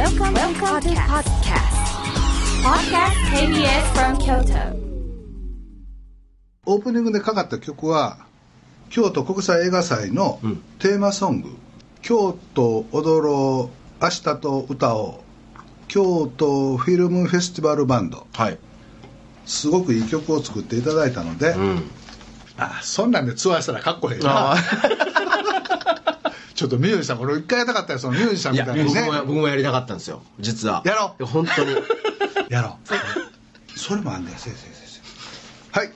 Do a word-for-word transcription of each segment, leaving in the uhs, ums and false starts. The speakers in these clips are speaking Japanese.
Welcome, Welcome to podcast. Podcast ケービーエス from Kyoto. オープニングでかかった曲は京都国際映画祭のテーマソング、うん、京都踊ろう明日と歌おう京都フィルムフェスティバルバンド、はい、すごくいい曲を作っていただいたので、うん、あそんなんでツアーしたらかっこいいなちょっとミュージシャンこれ一回やりたかったよ、そのミュージシャンみたいなね。いや僕も僕もやりたかったんですよ実は。やろう本当にやろうそれもあんだよ先生先生。はい、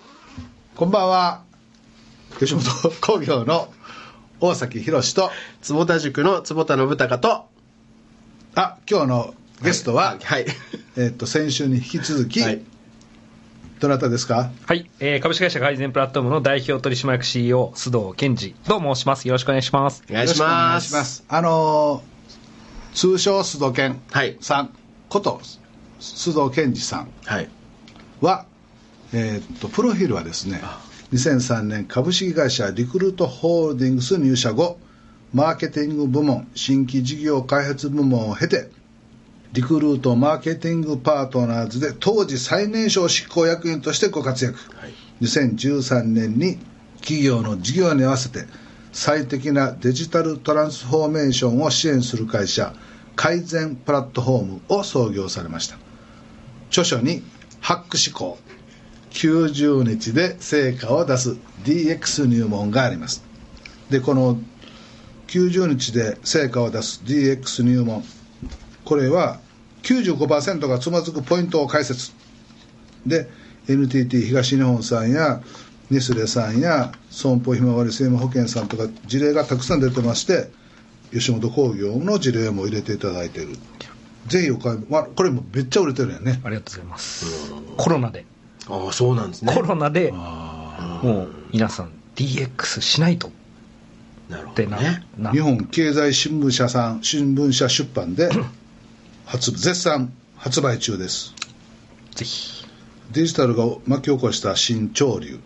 こんばんは、吉本興業の大崎宏と坪田塾の坪田信孝と、あ今日のゲストは、はいはい、えー、っと先週に引き続き、はい、どなたですか。はい、えー、株式会社改善プラットフォームの代表取締役 シーイーオー 須藤健二と申します。よろしくお願いします。お願いします。あのー、通称須藤健さんこと須藤健二さんは、はい、えー、っとプロフィールはですね、にせんさんねん株式会社リクルートホールディングス入社後、マーケティング部門、新規事業開発部門を経てリクルートマーケティングパートナーズで当時最年少執行役員としてご活躍、はい、にせんじゅうさんねんに企業の事業に合わせて最適なデジタルトランスフォーメーションを支援する会社改善プラットフォームを創業されました。著書にハック思考きゅうじゅうにちで成果を出す ディーエックス 入門があります。でこのきゅうじゅうにちで成果を出す ディーエックス 入門、これは きゅうじゅうごパーセント がつまずくポイントを解説で エヌティーティー 東日本さんやネスレさんや損保ひまわり生命保険さんとか事例がたくさん出てまして、吉本興業の事例も入れていただいている。ぜひお買い物、これもめっちゃ売れてるよね。ありがとうございます。コロナで、ああそうなんですね、コロナでもう皆さん ディーエックス しないと、なるほどね、日本経済新聞社さん、新聞社出版で発絶賛発売中です。ぜひ。デジタルが巻き起こした新潮流、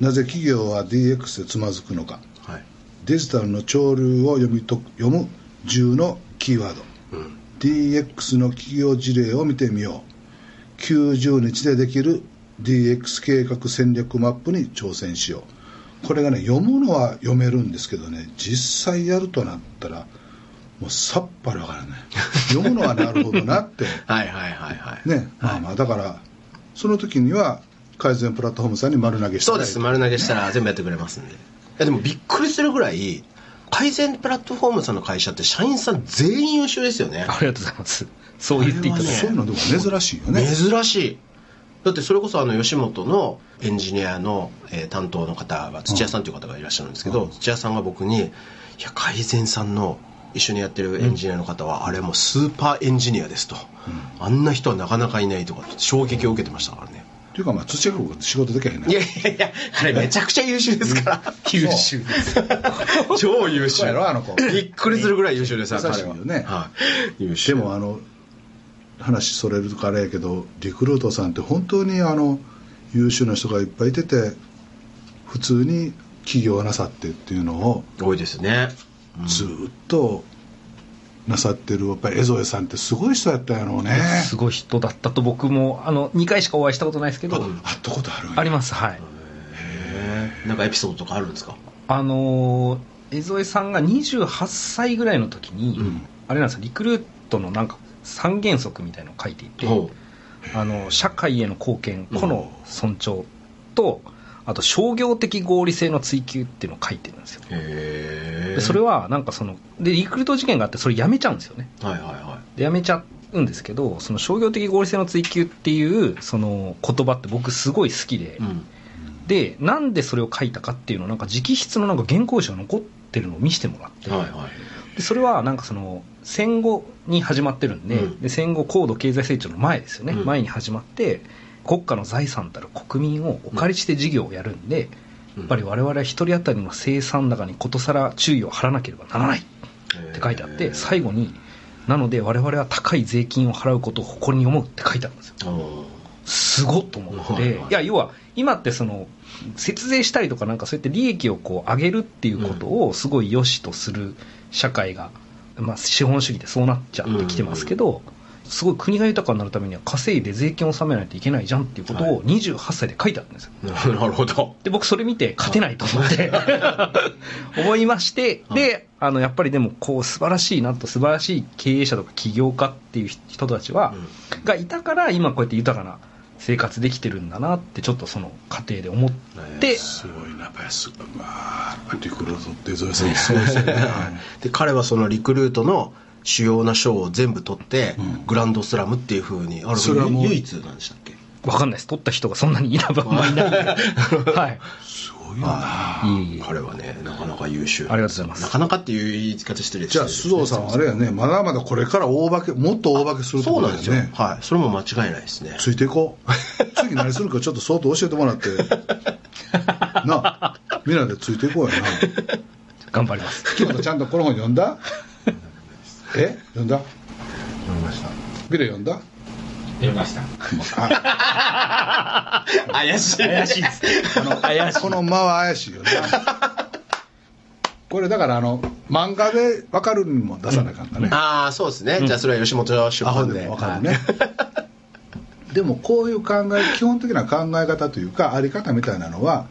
なぜ企業は ディーエックス でつまずくのか、はい、デジタルの潮流を読みと読むじゅうのキーワード、うん、ディーエックス の企業事例を見てみよう、きゅうじゅうにちでできる ディーエックス 計画戦略マップに挑戦しよう。これがね、読むのは読めるんですけどね、実際やるとなったらもうさっぱり分からない読むのはなるほどなってはいはいはいはい、ね、まあまあだからその時には改善プラットフォームさんに丸投げしたら、そうです、丸投げしたら全部やってくれますんで。いやでもびっくりするぐらい改善プラットフォームさんの会社って社員さん全員優秀ですよね。ありがとうございます。そう言っていただいて、ね、そういうのでも珍しいよね。珍しい。だってそれこそあの吉本のエンジニアの担当の方は土屋さんという方がいらっしゃるんですけど、うん、土屋さんが僕に、いや改善さんの一緒にやってるエンジニアの方は、うん、あれもスーパーエンジニアですと、うん、あんな人はなかなかいないとか衝撃を受けてましたからね。というかまあ土屋君が仕事できへんね。いやいやいや、あれめちゃくちゃ優秀ですから、うん、優秀です超優秀やろ、あの子びっくりするぐらい優秀です。優しいよね、はい、優秀。でもあの話それるからやけど、リクルートさんって本当にあの優秀な人がいっぱいいてて、普通に起業なさってっていうのを多いですね、うん、ずっとなさってる。やっぱり江添さんってすごい人やったんやろうね。すごい人だったと。僕もあのにかいしかお会いしたことないですけど、会ったことある、ね、あります。はい。へ、なんかエピソードとかあるんですか。あのー、江添さんがにじゅうはっさいぐらいの時に、うん、あれなんですよ、リクルートのなんか三原則みたいのを書いていて、あの社会への貢献、個の尊重と、あと商業的合理性の追求っていうのを書いてるんですよ。へー。でそれはなんかそのでリクルート事件があってそれやめちゃうんですよね。はいはいはい。でやめちゃうんですけど、その商業的合理性の追求っていうその言葉って僕すごい好きで、うん、でなんでそれを書いたかっていうのをなんか直筆のなんか原稿紙が残ってるのを見せてもらって、はいはい、でそれはなんかその戦後に始まってるんで、うん、で戦後高度経済成長の前ですよね、うん、前に始まって国家の財産たる国民をお借りして事業をやるんで、うん、やっぱり我々は一人当たりの生産高にことさら注意を払わなければならないって書いてあって、最後になので我々は高い税金を払うことを誇りに思うって書いてあるんですよ。すごっと思って、いや要は今ってその節税したりとかなんかそうやって利益をこう上げるっていうことをすごい良しとする社会がまあ、資本主義でそうなっちゃってきてますけど、うんうん、すごい国が豊かになるためには稼いで税金を納めないといけないじゃんっていうことをにじゅうはっさいで書いてあるんですよ、はい、なるほど。で僕それ見て勝てないと思って思いまして、であのやっぱりでもこう素晴らしいなと素晴らしい経営者とか起業家っていう人たちは、うん、がいたから今こうやって豊かな生活できてるんだなってちょっとその過程で思って、ね、すごいなやっぱりすごい、まあ、リクルートってゾエさんすごいですよねで彼はそのリクルートの主要な賞を全部取って、うん、グランドスラムっていう風にある。それはもう唯一なんでしたっけ？わかんないです。取った人がそんなにいなばいないはいすごいよな、うん、彼はねなかなか優秀。ありがとうございます。なかなかっていう言い方失礼です、ね、じゃあ須藤さんはあれやね、まだまだこれから大化けもっと大化けするってことだよね。そうなんですよ、はい、それも間違いないですね。ついていこう次何するかちょっと相当教えてもらってなみんなでついていこうやな頑張ります。今日ちゃんとこの本読んだえ読んだ読みました。ビレ読んだ読みました怪しい怪しいですあの怪しいこの間は怪しいよねこれだからあの漫画で分かるにも出さなかったね、うん、ああそうですね、うん、じゃあそれは吉本出版で分かるねでもこういう考え基本的な考え方というかあり方みたいなのは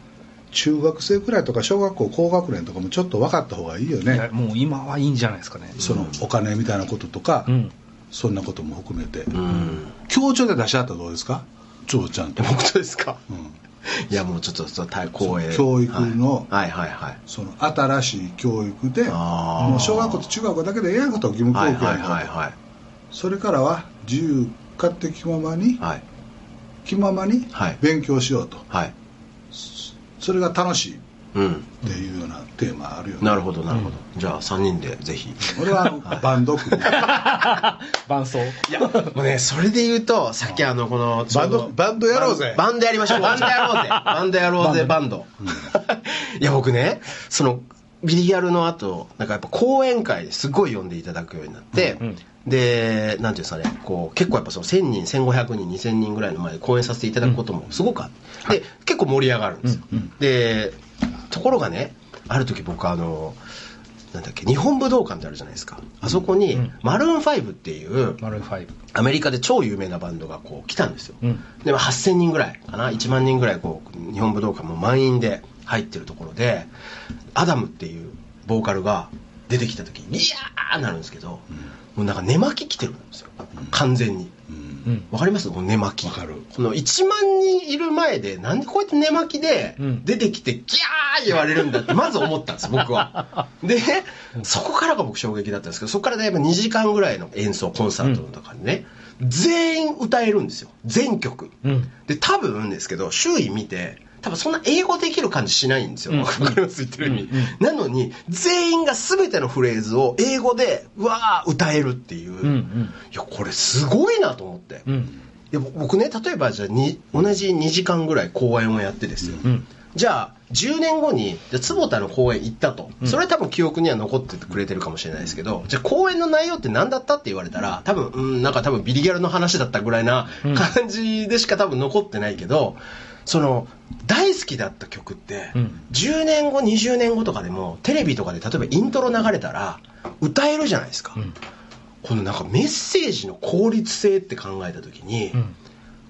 中学生くらいとか小学校高学年とかもちょっと分かった方がいいよね。もう今はいいんじゃないですかね。そのお金みたいなこととか、うん、そんなことも含めて、うん、強調で出し合ったらどうですかちょうちゃんと僕とですか、うん、いやもうちょっとその対抗へ教育の、はいはいはいはい、その新しい教育でもう小学校と中学校だけでええやんことは義務教育やんか、はいはいはいはい、それからは自由勝手気ままに、はい、気ままに勉強しようと、はいはい、それが楽しいっていうようなテーマあるよね、うん、なるほどなるほど、うん、じゃあさんにんでぜひ俺はあの、はい、バンド組伴奏いやもうねそれで言うとさっきあのこのバンドバンドやろうぜバンドやりましょうバンドやろうぜバンドやろうぜバンド、うん、いや僕ねそのビリヤルの後なんかやっぱ講演会ですごい呼んでいただくようになって、うんうん、でなんていうんですかねこう結構やっぱそのせんにんせんごひゃくにんにせんにんぐらいの前で講演させていただくこともすごくあって、はい、で結構盛り上がるんですよ、うんうん、でところがねある時僕あのなんだっけ日本武道館ってあるじゃないですか、あそこにマルーンファイブっていうアメリカで超有名なバンドがこう来たんですよ、うん、ではっせんにんぐらいかないちまんにんぐらいこう日本武道館も満員で入ってるところでアダムっていうボーカルが出てきた時にいやーなるんですけど、うん、もうなんか寝巻き着てるんですよ、うん、完全に、うん、わかります？この寝巻きわかる。このいちまんにんいる前でなんでこうやって寝巻きで出てきてギャー言われるんだってまず思ったんです僕はでそこからが僕衝撃だったんですけど、そこからだいぶにじかんぐらいの演奏コンサートの中でね、うん、全員歌えるんですよ全曲、うん、で多分ですけど周囲見て多分そんな英語できる感じしないんですよ、うん、わかります言ってる意味、うんうん、なのに全員が全てのフレーズを英語でうわー歌えるっていう、うんうん、いやこれすごいなと思って、うん、いや僕ね例えばじゃあに同じにじかんぐらい公演をやってですよ、うんうん、じゃあじゅうねんごにじゃあ坪田の公演行ったと、それは多分記憶には残っててくれてるかもしれないですけど、うん、じゃあ公演の内容って何だったって言われたら多分、うん、なんか多分ビリギャルの話だったぐらいな感じでしか多分残ってないけど、その大好きだった曲ってじゅうねんごにじゅうねんごとかでもテレビとかで例えばイントロ流れたら歌えるじゃないですか、うん、このなんかメッセージの効率性って考えた時に、うん、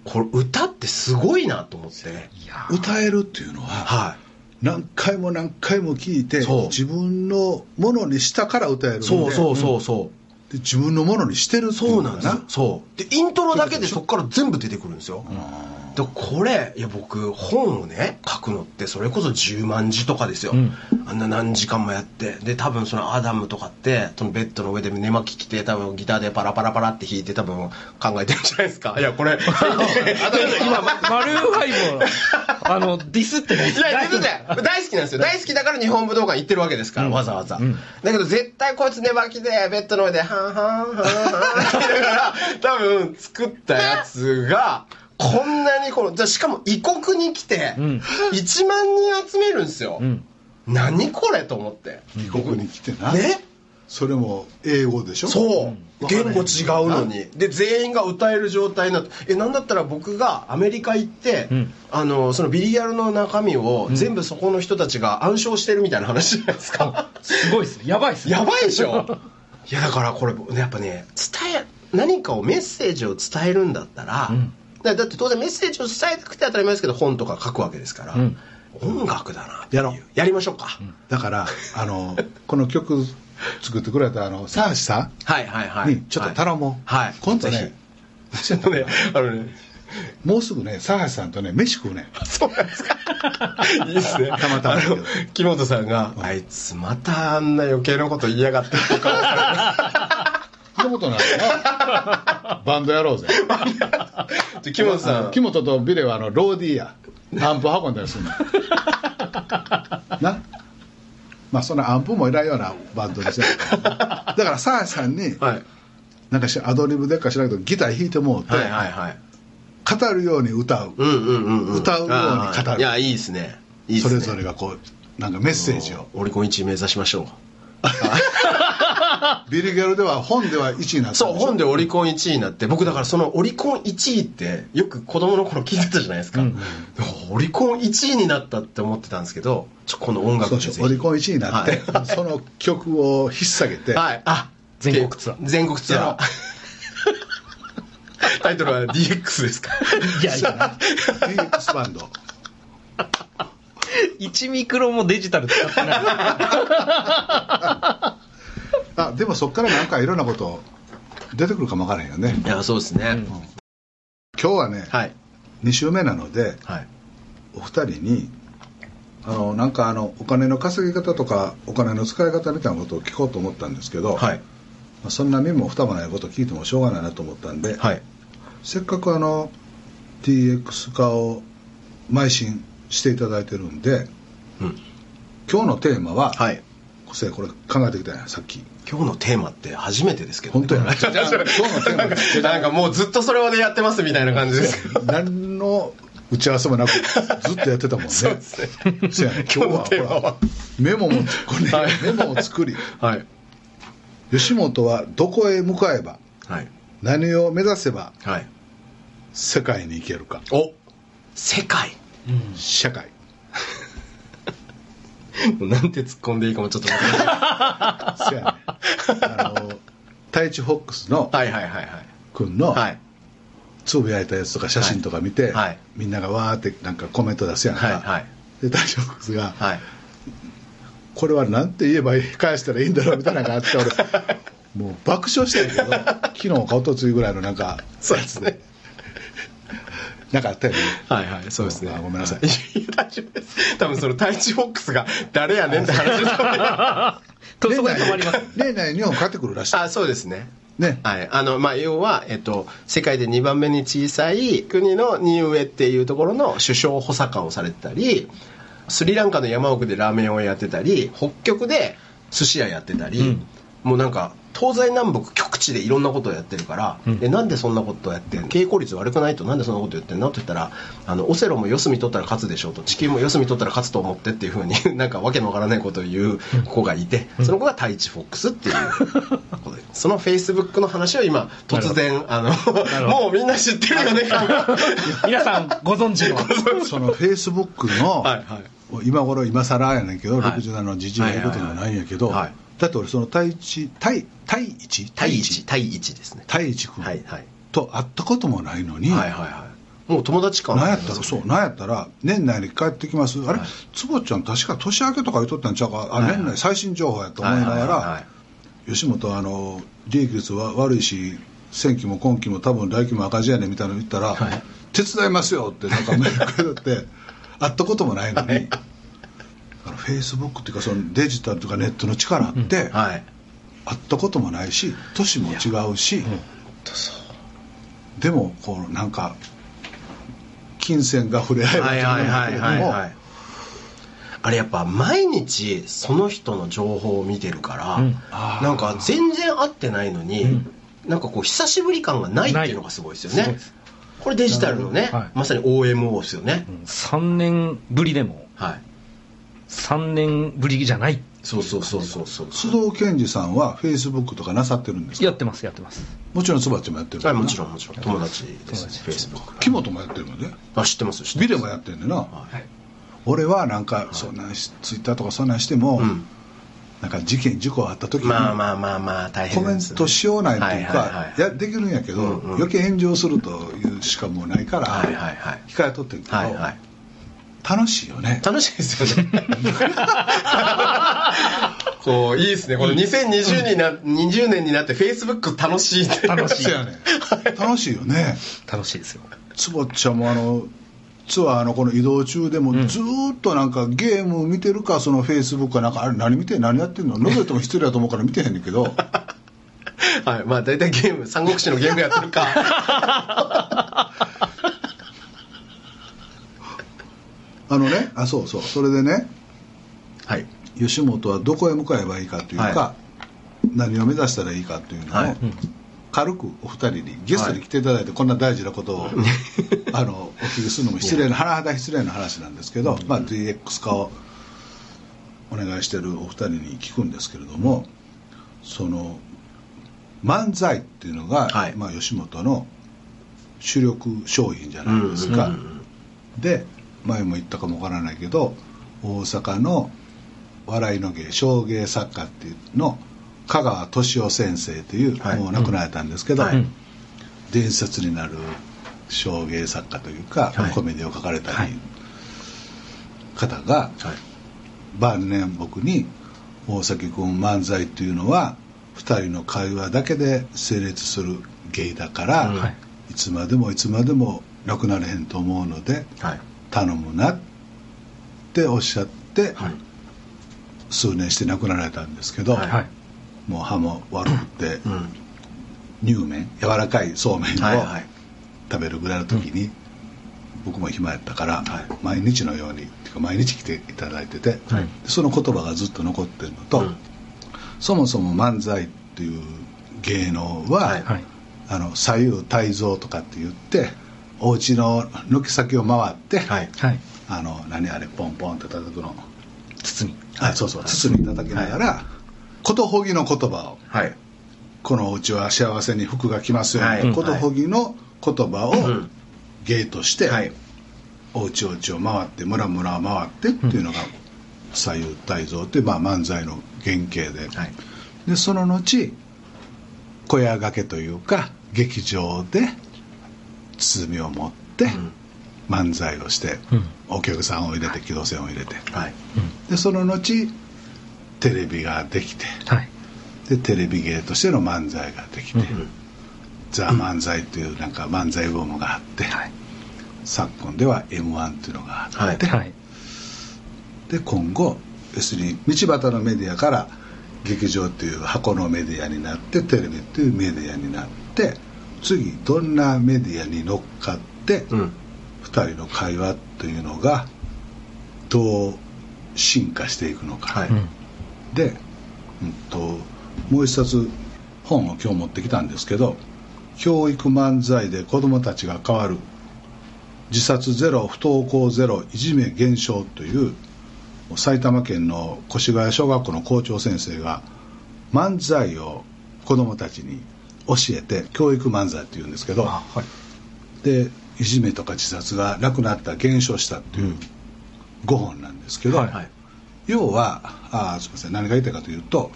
これ歌ってすごいなと思って。いや歌えるっていうのは、はい何回も何回も聴いて自分のものにしたから歌えるんで、そうそうそうそう、うんで自分のものにしてるっていうのかな。そうなんですよ。そうでイントロだけでそこから全部出てくるんですよ、うんでこれいや僕本をね書くのってそれこそじゅうまんじとかですよ、うん、あんな何時間もやってで多分そのアダムとかってそのベッドの上で寝巻き着て多分ギターでパラパラパラって弾いて多分考えてるんじゃないですか。いやこれ今マルーンファイブをあのディスってないですいやディスってない大好きなんですよ。大好きだから日本武道館行ってるわけですから、うん、わざわざ、うん、だけど絶対こいつ寝巻きでベッドの上でハンハンハンハンって言いながら多分作ったやつがこんなにこのしかも異国に来ていちまんにん集めるんですよ、うん、何これと思って異国に来てな、ね、それも英語でしょそう、うん、言語違うのにで全員が歌える状態になってえなんだったら僕がアメリカ行って、うん、あのそのビリギャルの中身を全部そこの人たちが暗唱してるみたいな話じゃないですか、うん、すごいっすねやばいっすねやばいでしょいやだからこれやっぱね伝え何かをメッセージを伝えるんだったら、うん、だ, だって当然メッセージを伝えたくて当たり前ですけど本とか書くわけですから、うん、音楽だなっていう や, やりましょうか、うん、だからあのこの曲作ってくれたあのサーシさんはいはいはいにちょっと頼もう、はいはい、今度ねちょっとねあのねもうすぐね佐橋さんとね飯食うねそうなんですかいいですねたまたま木本さんが、うん、あいつまたあんな余計なこと言いやがってとかそういうことなんだなバンドやろうぜ木本さん木本とビレはあのローディーやアンプ運んだりするのなまあそんなアンプもいらんようなバンドにしてるから、ね、だから佐橋さんに、はい、なんかアドリブでっかしないけどギター弾いてもうてはいはいはい語るように歌う、うんうんうんうん、歌うように語るいやいいですね、いいですねそれぞれがこうなんかメッセージをオリコンいちい目指しましょうビリギャルでは本ではいちいになったそう本でオリコンいちいになって僕だからそのオリコンいちいってよく子供の頃聞いてたじゃないですか、うんうん、オリコンいちいになったって思ってたんですけどちょこの音楽でオリコンいちいになって、はい、その曲を引っ提げて、はい、あ全国ツアー全国ツアータイトルは ディーエックス ですかいやいや ディーエックス バンドいちミクロもデジタル使ってないあでもそっからなんかいろんなこと出てくるかもわからへんよねいやそうですね、うん、今日はね、はい、に週目なので、はい、お二人にあのなんかあのお金の稼ぎ方とかお金の使い方みたいなことを聞こうと思ったんですけど、はいそんな身も蓋もないこと聞いてもしょうがないなと思ったんで、はい、せっかくあの ティーエックス 化を邁進していただいてるんで、うん、今日のテーマは、はい、個性これ考えてきたやんさっき今日のテーマって初めてですけど、ね、本当やな今日のテーマってなんかもうずっとそれでやってますみたいな感じですけど何の打ち合わせもなくずっとやってたもんねそうですねそうやね今日はほらメモもこれ、はい、メモを作りはい吉本はどこへ向かえば、はい、何を目指せば、はい、世界に行けるかお世界、うん、社会もうなんて突っ込んでいいかもちょっと分からないそうやねあの太一ホックスの君のつぶやいたやつとか写真とか見て、はいはい、みんながわーってなんかコメント出すやんか、はいはい、で太一ホックスが、はいこれはなんて言えば返したらいいんだろうみたいなのがあって俺もう爆笑してるけど昨日顔とついぐらいのなんかそうですねなんかあったよねはいはいそうですねごめんなさい大丈夫です多分そのタイチホックスが誰やねんって話ですとそこに止まります年内日本勝ってくるらしいあそうですねねはいあのまあ要は、えっと、世界でにばんめに小さい国のニウエっていうところの首相補佐官をされてたりスリランカの山奥でラーメン屋をやってたり北極で寿司屋やってたり、うん、もうなんか東西南北極地でいろんなことをやってるから、うん、でなんでそんなことをやってんの傾向率悪くないとなんでそんなことやってんのって言ったらあのオセロも四隅取ったら勝つでしょうと地球も四隅取ったら勝つと思ってっていう風になんかわけのわからないことを言う子がいて、うん、その子がタイチフォックスっていうことでその Facebook の話を今突然あのもうみんな知ってるよね皆さんご存知のその Facebook の、はいはい今頃今更やねんけど、はい、ろくじゅうななのじじいやることもないんやけど、はいはいはいはい、だって俺その太一太一太一太一ですね太一君、はいはい、と会ったこともないのに、はいはいはい、もう友達かなんやったら、ね、そうなんやったら年内に帰ってきます、はい、あれ坪ちゃん確か年明けとか言っとったんちゃうか、はい、あ年内最新情報やと思いながら吉本はあの利益率は悪いし先期も今期も多分来期も赤字やねみたいなの言ったら、はい、手伝いますよってなんかメールくれて会ったこともないのに、はい、あのフェイスブックっていうかそのデジタルとかネットの力って、うんはい、会ったこともないし年も違うし、うん、そうでもこうなんか金銭が触れ合えるっていうのがあるけれどもあれやっぱ毎日その人の情報を見てるから、うん、なんか全然会ってないのに、うん、なんかこう久しぶり感がないっていうのがすごいですよねこれデジタルのね、はい、まさに オーエムオー ですよね、うん、さんねんぶりでも、はい、さんねんぶりじゃないそうそうそうそうそう須藤健二さんはフェイスブックとかなさってるんですかやってますやってますもちろんつばっちもやってるから、ね、もちろんもちろん友達ですフェイスブック木本もやってるもんねあ知ってます知ってますビデもやってるんだな、はい、俺はなんか、はい、そんなツイッターとかそんなんしても、うん、なんか事件事故があった時にまあまあまあまあ大変です、ね、コメントしようないというか、はいはいはい、いやできるんやけど、うんうん、余計炎上するというしかもうないから、はいはいはい、控えとってるけど、はいはい、楽しいよね。楽しいですよねこういいですねこのにせんにじゅうねんにな、うん、にじゅうねんになって Facebook 楽しいって楽しいよね楽しいよね楽しいですよ。つぼちゃんもあのツアーのこの移動中でもずっとなんかゲームを見てるかそのフェイスブックかなんかあれ何見て何やってんのノベルとも一人だと思うから見てへんねんけどはいまあ大体ゲーム三国志のゲームやってるかあのねあそうそうそれでね、はい、吉本はどこへ向かえばいいかというか、はい、何を目指したらいいかというのを、はいうん軽くお二人にゲストに来ていただいてこんな大事なことを、はい、あのお聞きするのも失礼な甚だ失礼な話なんですけど、まあ、ディーエックス 化をお願いしているお二人に聞くんですけれどもその漫才っていうのが、はいまあ、吉本の主力商品じゃないですか、うんうんうんうん、で前も言ったかもわからないけど大阪の笑いの芸笑芸作家っていうのを香川俊夫先生という、はい、もう亡くなられたんですけど、はい、伝説になる笑芸作家というか、はい、コメディを書かれたり、はい、方が、はい、晩年僕に大崎君漫才というのはふたりの会話だけで成立する芸だから、はい、いつまでもいつまでもなくなれへんと思うので、はい、頼むなっておっしゃって、はい、数年して亡くなられたんですけど、はいはいもう歯も悪くて、うん、乳麺柔らかいそうめんを食べるぐらいの時に、はいはい、僕も暇やったから、はい、毎日のようにっていうか毎日来ていただいてて、はい、その言葉がずっと残ってるのと、うん、そもそも漫才っていう芸能は、はいはい、あの左右対造とかって言ってお家の軒先を回って、はいはい、あの何あれポンポンって叩くの包み、はい、そうそう包み叩きながら、はいことほぎの言葉を、はい、このうちは幸せに福が来ますよ、はい、ことほぎの言葉を芸として、はい、おうちおうちを回って村々を回ってっていうのが左右対造っていう、まあ、漫才の原型で、はい、でその後小屋掛けというか劇場で包みを持って漫才をして、うん、お客さんを入れて機動船を入れて、はい、でその後テレビができて、はい、でテレビ芸としての漫才ができて、うん、ザ・漫才というなんか漫才ブームがあって、はい、昨今では エムワン というのがあって、はいはい、で今後別に道端のメディアから劇場という箱のメディアになってテレビというメディアになって次どんなメディアに乗っかって、うん、ふたりの会話というのがどう進化していくのか、はいうんでうん、ともう一冊本を今日持ってきたんですけど教育漫才で子どもたちが変わる自殺ゼロ不登校ゼロいじめ減少という埼玉県の越谷小学校の校長先生が漫才を子どもたちに教えて教育漫才っていうんですけど、はい、でいじめとか自殺がなくなった減少したっていうごほんなんですけど、はいはい要はあすみません何が言いたいかというと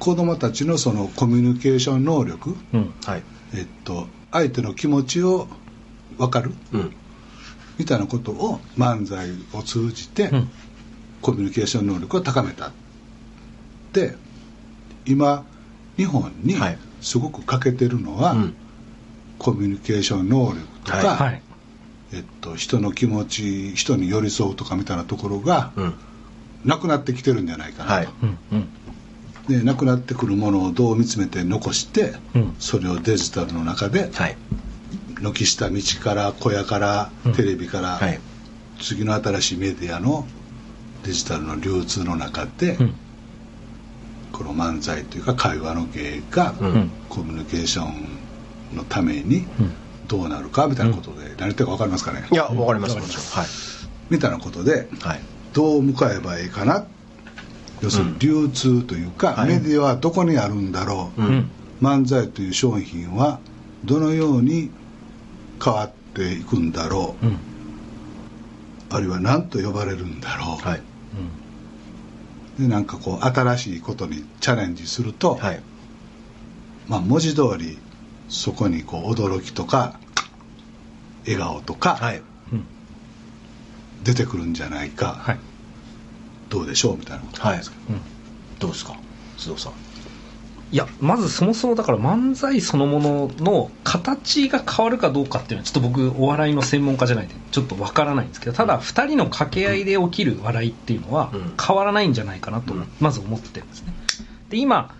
子どもたちのそのコミュニケーション能力、うんはいえっと、相手の気持ちを分かる、うん、みたいなことを漫才を通じて、うん、コミュニケーション能力を高めたで今日本にすごく欠けてるのは、はい、コミュニケーション能力とか、はいはいえっと、人の気持ち人に寄り添うとかみたいなところが、うんなくなってきてるんじゃないかなと、はいうんうん、でなくなってくるものをどう見つめて残して、うん、それをデジタルの中で、はい、軒下道から小屋から、うん、テレビから、はい、次の新しいメディアのデジタルの流通の中で、うん、この漫才というか会話の芸が、うん、コミュニケーションのためにどうなるかみたいなことで、うん、何言ってるか分かりますかねいや分かります、はい、みたいなことで、はいどう向かえばいいかな要するに流通というか、うんはい、メディアはどこにあるんだろう、うん、漫才という商品はどのように変わっていくんだろう、うん、あるいは何と呼ばれるんだろう、はいでなんかこう新しいことにチャレンジすると、はい、まあ、文字通りそこにこう驚きとか笑顔とか、はい、うん、出てくるんじゃないか、はい、どうでしょうみたいなことなんですけど、はい、うん、どうですか須藤さん。いや、まずそもそもだから漫才そのものの形が変わるかどうかっていうのはちょっと僕お笑いの専門家じゃないんでちょっとわからないんですけど、ただふたりの掛け合いで起きる笑いっていうのは変わらないんじゃないかなとまず思ってるんですね。で今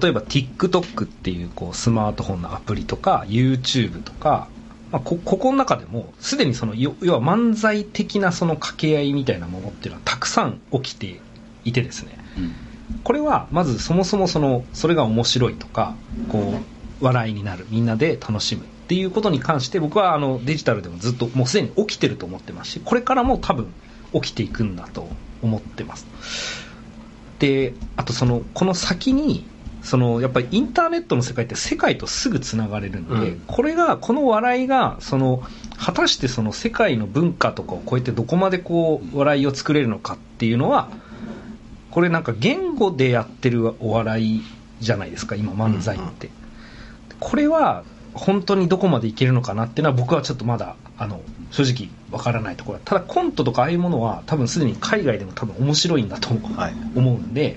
例えば TikTok っていう、 こうスマートフォンのアプリとか YouTube とか、まあ、こ, ここの中でもすでにその要は漫才的なその掛け合いみたいなものっていうのはたくさん起きていてですね、うん、これはまずそもそも そ, のそれが面白いとかこう笑いになる、みんなで楽しむっていうことに関して僕はあのデジタルでもずっともうすでに起きてると思ってますし、これからも多分起きていくんだと思ってます。であとそのこの先にそのやっぱりインターネットの世界って世界とすぐつながれるので、うん、これがこの笑いがその果たしてその世界の文化とかを超えてどこまでこう笑いを作れるのかっていうのは、これなんか言語でやってるお笑いじゃないですか今漫才って、うん、これは本当にどこまでいけるのかなっていうのは僕はちょっとまだあの正直わからないところ。ただコントとかああいうものは多分すでに海外でも多分面白いんだと思うんで、はい、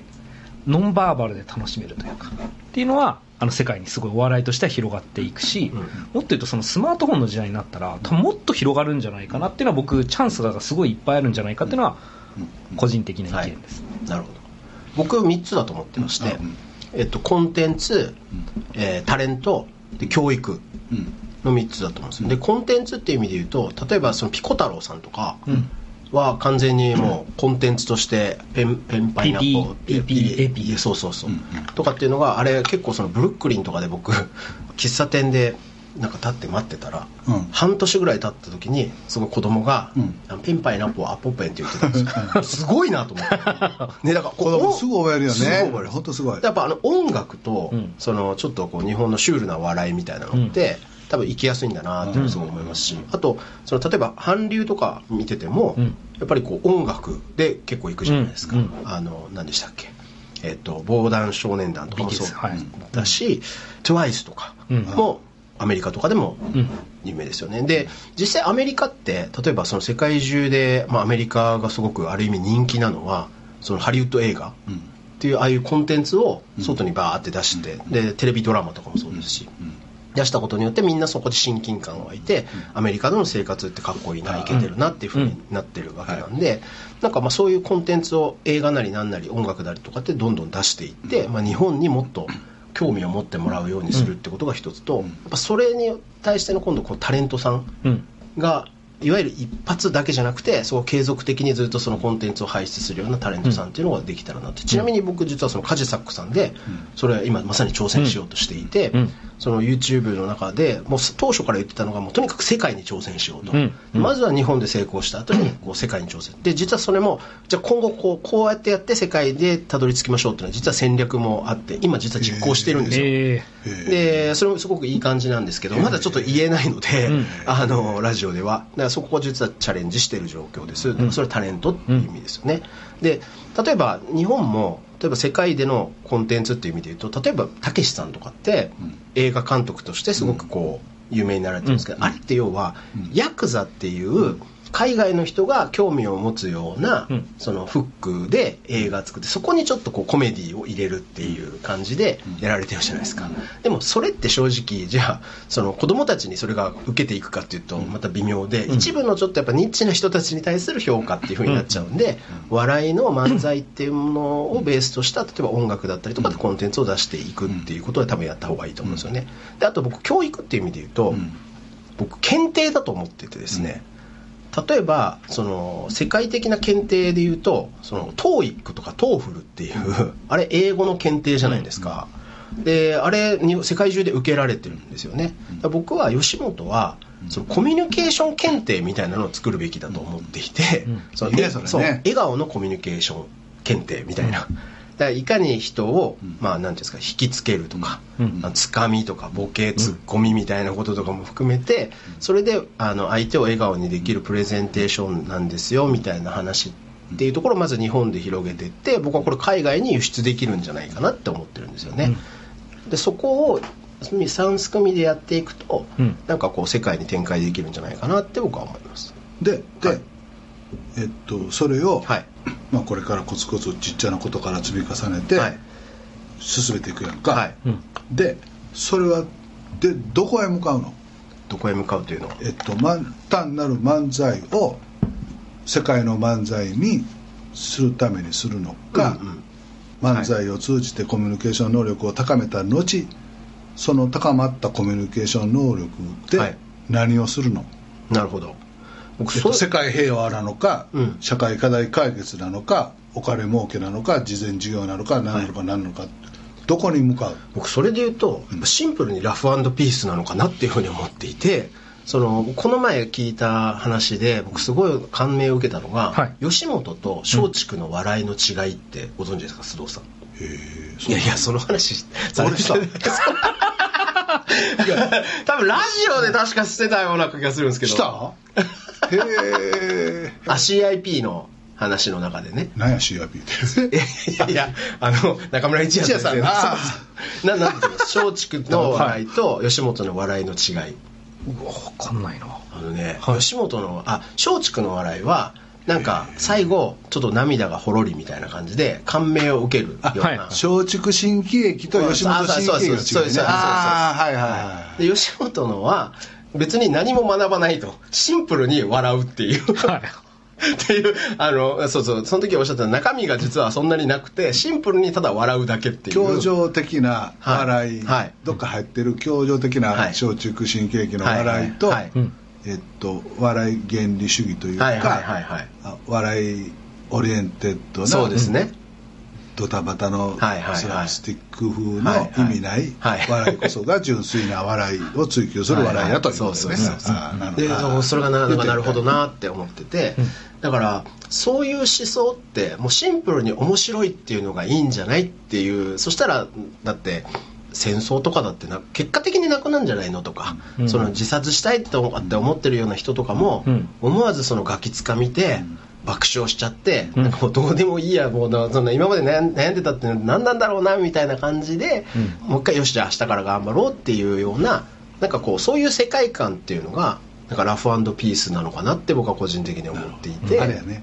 ノンバーバルで楽しめるというかっていうのはあの世界にすごいお笑いとしては広がっていくし、うん、もっと言うとそのスマートフォンの時代になったら多分もっと広がるんじゃないかなっていうのは、僕チャンスがすごいいっぱいあるんじゃないかっていうのは個人的な意見です、うん、はい、なるほど。僕はみっつだと思ってまして、うん、えっと、コンテンツ、えー、タレントで教育のみっつだと思うんですよ。でコンテンツっていう意味で言うと、例えばそのピコ太郎さんとか、うん、は完全にもうコンテンツとしてペンペンパイナッポー ピーピーエーピー そうそうそう、うん、とかっていうのがあれ結構そのブルックリンとかで僕喫茶店でなんか立って待ってたら、うん、半年ぐらい経った時にその子供が、うん、ペンパイナッポーアポペンって言ってたんですよすごいなと思ってね、だから子供すぐ覚えるよね。すごい覚える、本当すごい。やっぱあの音楽と、うん、そのちょっとこう日本のシュールな笑いみたいなのって、うん、多分生きやすいんだなってすごい思いますし、うん、あとその例えば韓流とか見てても、うん、やっぱりこう音楽で結構いくじゃないですか、うんうん、あの何でしたっけ、えっと、防弾少年団とかもそうだし、はい、トゥワイス とかもアメリカとかでも有名ですよね。で実際アメリカって例えばその世界中で、まあ、アメリカがすごくある意味人気なのはそのハリウッド映画っていう、うん、ああいうコンテンツを外にバーって出して、うん、でテレビドラマとかもそうですし、うんうん、出したことによってみんなそこで親近感を湧いて、アメリカでの生活ってかっこいいな、イケてるなっていう風になってるわけなんで、なんかまあそういうコンテンツを映画なりなんなり音楽なりとかってどんどん出していって、まあ、日本にもっと興味を持ってもらうようにするってことが一つと、やっぱそれに対しての今度こうタレントさんがいわゆる一発だけじゃなくて、そう継続的にずっとそのコンテンツを排出するようなタレントさんっていうのができたらなって。ちなみに僕実はそのカジサックさんでそれは今まさに挑戦しようとしていて、その YouTube の中でもう当初から言ってたのがもうとにかく世界に挑戦しようと、まずは日本で成功した後にこう世界に挑戦で、実はそれもじゃあ今後こうこうやってやって世界でたどり着きましょうっていうのは実は戦略もあって、今実は実行してるんですよ。でそれもすごくいい感じなんですけど、まだちょっと言えないので、あのラジオではそこを実はチャレンジしている状況です、うん、それはタレントっていう意味ですよね、うん、で例えば日本も例えば世界でのコンテンツっていう意味で言うと、例えばたけしさんとかって映画監督としてすごくこう有名になられてるんですけど、うん、あれって要はヤクザっていう海外の人が興味を持つようなそのフックで映画作って、そこにちょっとこうコメディを入れるっていう感じでやられてるじゃないですか。でもそれって正直じゃあその子どもたちにそれが受けていくかっていうとまた微妙で、一部のちょっとやっぱニッチな人たちに対する評価っていう風になっちゃうんで、笑いの漫才っていうものをベースとした例えば音楽だったりとかでコンテンツを出していくっていうことで多分やった方がいいと思うんですよね。であと僕教育っていう意味で言うと、僕検定だと思っててですね、例えばその世界的な検定でいうとその トーイック とか トーフル っていうあれ英語の検定じゃないですか。であれ世界中で受けられてるんですよね。僕は吉本はそのコミュニケーション検定みたいなのを作るべきだと思っていて、その笑顔のコミュニケーション検定みたいな、だからいかに人をまあ何ていうんですか、引きつけるとかつかみとかボケツッコミみたいなこととかも含めて、それであの相手を笑顔にできるプレゼンテーションなんですよみたいな話っていうところをまず日本で広げていって、僕はこれ海外に輸出できるんじゃないかなって思ってるんですよね、うん、でそこをさん組でやっていくと、うん、なんかこう世界に展開できるんじゃないかなって僕は思います。で、で、はい、えっと、それを、はい、まあ、これからコツコツちっちゃなことから積み重ねて進めていくやんか、はい、でそれはでどこへ向かうの？どこへ向かうというのは、えっと、単なる漫才を世界の漫才にするためにするのか、うんうん、漫才を通じてコミュニケーション能力を高めた後、はい、その高まったコミュニケーション能力で何をするの、はい、なるほど。僕、えっと、世界平和なのか、うん、社会課題解決なのか、お金儲けなのか、慈善事業なのか、何なのか何なのか、はい、どこに向かう？僕それで言うとシンプルにラフ&ピースなのかなっていうふうに思っていて、そのこの前聞いた話で僕すごい感銘を受けたのが、はい、吉本と松竹の笑いの違いってご存知ですか、須藤さん？へえ、いやいや、その話俺したいや多分ラジオで確かしてたような気がするんですけど、したへえあ シーアイピー の話の中でね、何や シーアイピー っていやいや、あの中村一也さんが松竹の笑いと吉本の笑いの違い、うわ分かんないな、あのね、はい、吉本のあ松竹の笑いはなんか最後ちょっと涙がほろりみたいな感じで感銘を受けるような、はい、松竹新喜劇と吉本新喜劇の違いね、そうです、ああはいはいはい、で吉本のは別に何も学ばないとシンプルに笑うっていう、はいっていう、あのそうそう、その時おっしゃった中身が実はそんなになくてシンプルにただ笑うだけっていう協情的な笑い、はいはい、どっか入ってる協情的な松竹新喜劇の笑いと、えっと笑い原理主義というか、はいはいはいはい、笑いオリエンテッドな、そうですね、ドタバタのスラスティック風の意味ない笑いこそが純粋な笑いを追求する笑いだということですね。それがなるほどなって思ってて、だからそういう思想ってもうシンプルに面白いっていうのがいいんじゃないっていう、そしたらだって戦争とかだってな結果的になくなんじゃないのとか、うん、その自殺したいって思ってるような人とかも、うん、思わずそのガキつかみて、うん爆笑しちゃって、なんかもうどうでもいいや、もうそんな今まで悩んでたって何なんだろうなみたいな感じで、うん、もう一回よしじゃあ明日から頑張ろうっていうような、なんかこうそういう世界観っていうのがなんかラフ&ピースなのかなって僕は個人的に思っていて、あれやね、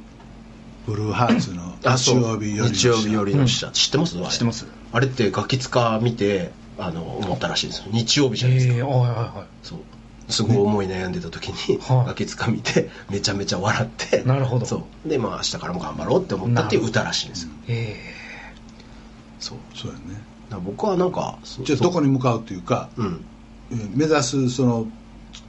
ブルーハーツの日曜日よりの日曜日よりの使者、うん、知ってます？知ってます。あれってガキツカ見てあの思ったらしいですよ。日曜日じゃないですか。えー、はいはいはい。そう。すごい思い悩んでた時にガキつかみてめちゃめちゃ笑って、なるほど、そうで、まあ明日からも頑張ろうって思ったっていう歌らしいんですよ。へえ、そうそうやね。だから僕はなんかじゃあどこに向かうというか、うん、目指すその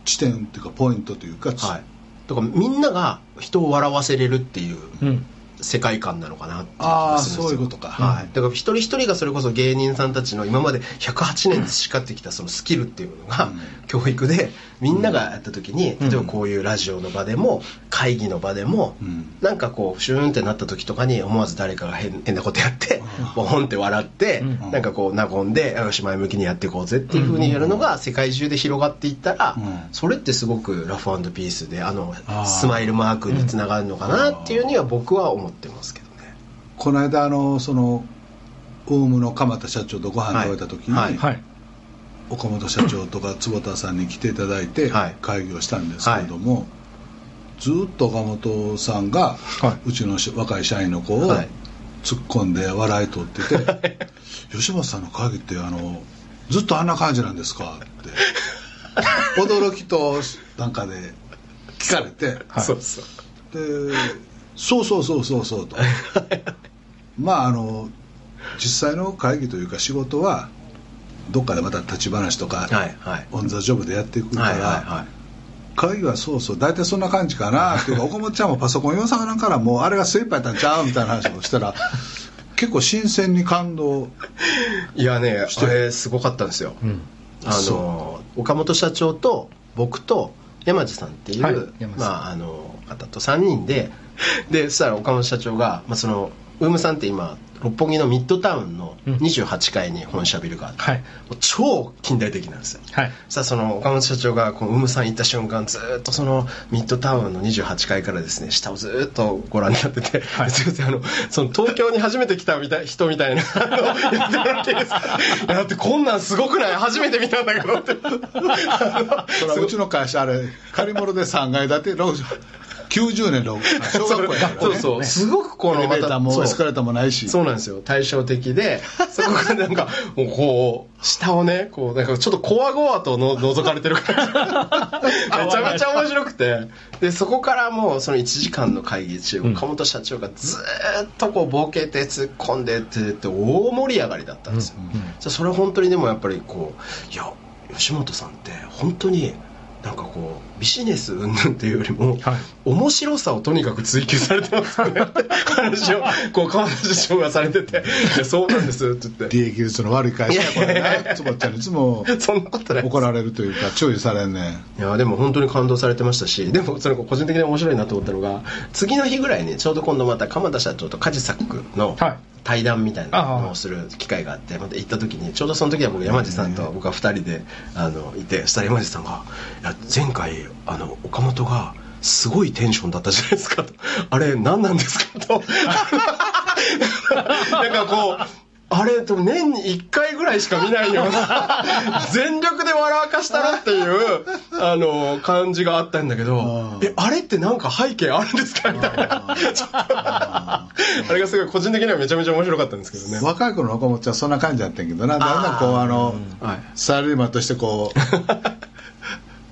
地点というかポイントというか、はい、だからみんなが人を笑わせれるっていう、うん世界観なのかなってあそういうことか、はい、だから一人一人がそれこそ芸人さんたちの今までひゃくはちねん培ってきたそのスキルっていうのが教育でみんながやった時に、例えばこういうラジオの場でも会議の場でもなんかこうシューンってなった時とかに思わず誰かが 変, 変なことやってボホンって笑ってなんかこう和んでよし前向きにやっていこうぜっていう風にやるのが世界中で広がっていったら、それってすごくラフ&ピースであのスマイルマークにつながるのかなっていうには僕は思って思ってますけどね。この間あのそのオウムの鎌田社長とご飯食べた時に、はいはい、岡本社長とか坪田さんに来ていただいて会議をしたんですけれども、はい、ずっと岡本さんが、はい、うちの若い社員の子を突っ込んで笑い取ってて、はい、吉本さんの会議ってあのずっとあんな感じなんですかって驚きとなんかで聞かれて、はい、そうそうでそうそうそうそうそうとまああの実際の会議というか仕事はどっかでまた立ち話とか、はいはい、オン・ザ・ジョブでやっていくから、はいはいはい、会議はそうそう大体そんな感じかなっていうか岡本ちゃんもパソコン用さなんからもうあれが精一杯だったんちゃうみたいな話をしたら結構新鮮に感動いやねあれすごかったんですよ、うん、あの岡本社長と僕と山地さんっていう、はい、まあ、あの方とさんにんででそしたら岡本社長が、まあ、そのウームさんって今六本木のミッドタウンのにじゅうはちかいに本社ビルがあって、はい、超近代的なんですよ、はい、さあその岡本社長がこうウームさん行った瞬間ずっとそのミッドタウンのにじゅうはちかいからですね下をずっとご覧になってて、はい、すいませんあのその東京に初めて来たみたい人みたいなやってもらっていいですかいやだってこんなんすごくない初めて見たんだけどってそれうちの会社あれ借り物でさんがい建てロージきゅうじゅうねんの小学校やから、ね、そうそうすごくこのエレベーターもエスカレーターもないしそうなんですよ対照的でそこがなんかもうこう下をねこうなんかちょっとこわごわとの覗かれてるからめちゃめちゃ面白くてでそこからもうそのいちじかんの会議中岡本社長がずっとこうボケて突っ込んでってって大盛り上がりだったんですよ、うんうん、それ本当にでもやっぱりこういや吉本さんって本当になんかこうビジネス云々っていうよりも、はい、面白さをとにかく追求されてますよねって話をこう川端社長がされてていやそうなんですって言って利益率の悪い会社だからなつぼっちゃんいつも怒られるというか注意されんねんいやでも本当に感動されてましたしでもそれ個人的に面白いなと思ったのが次の日ぐらいにちょうど今度また鎌田社長と梶作の、はい対談みたいなのをする機会があってまた行った時にちょうどその時は僕山地さんと僕はふたりであのいてしたら山地さんがいや前回あの岡本がすごいテンションだったじゃないですかとあれ何なんですかとなんかこうあれでも年にいっかいぐらいしか見ないような全力で笑わかしたなっていうあの感じがあったんだけどえあれってなんか背景あるんですかみたいなちょっとあれがすごい個人的にはめちゃめちゃ面白かったんですけどね若い頃の岡本ちゃんそんな感じだったんやけどなだんだんこうあの、はい、サラリーマンとしてこう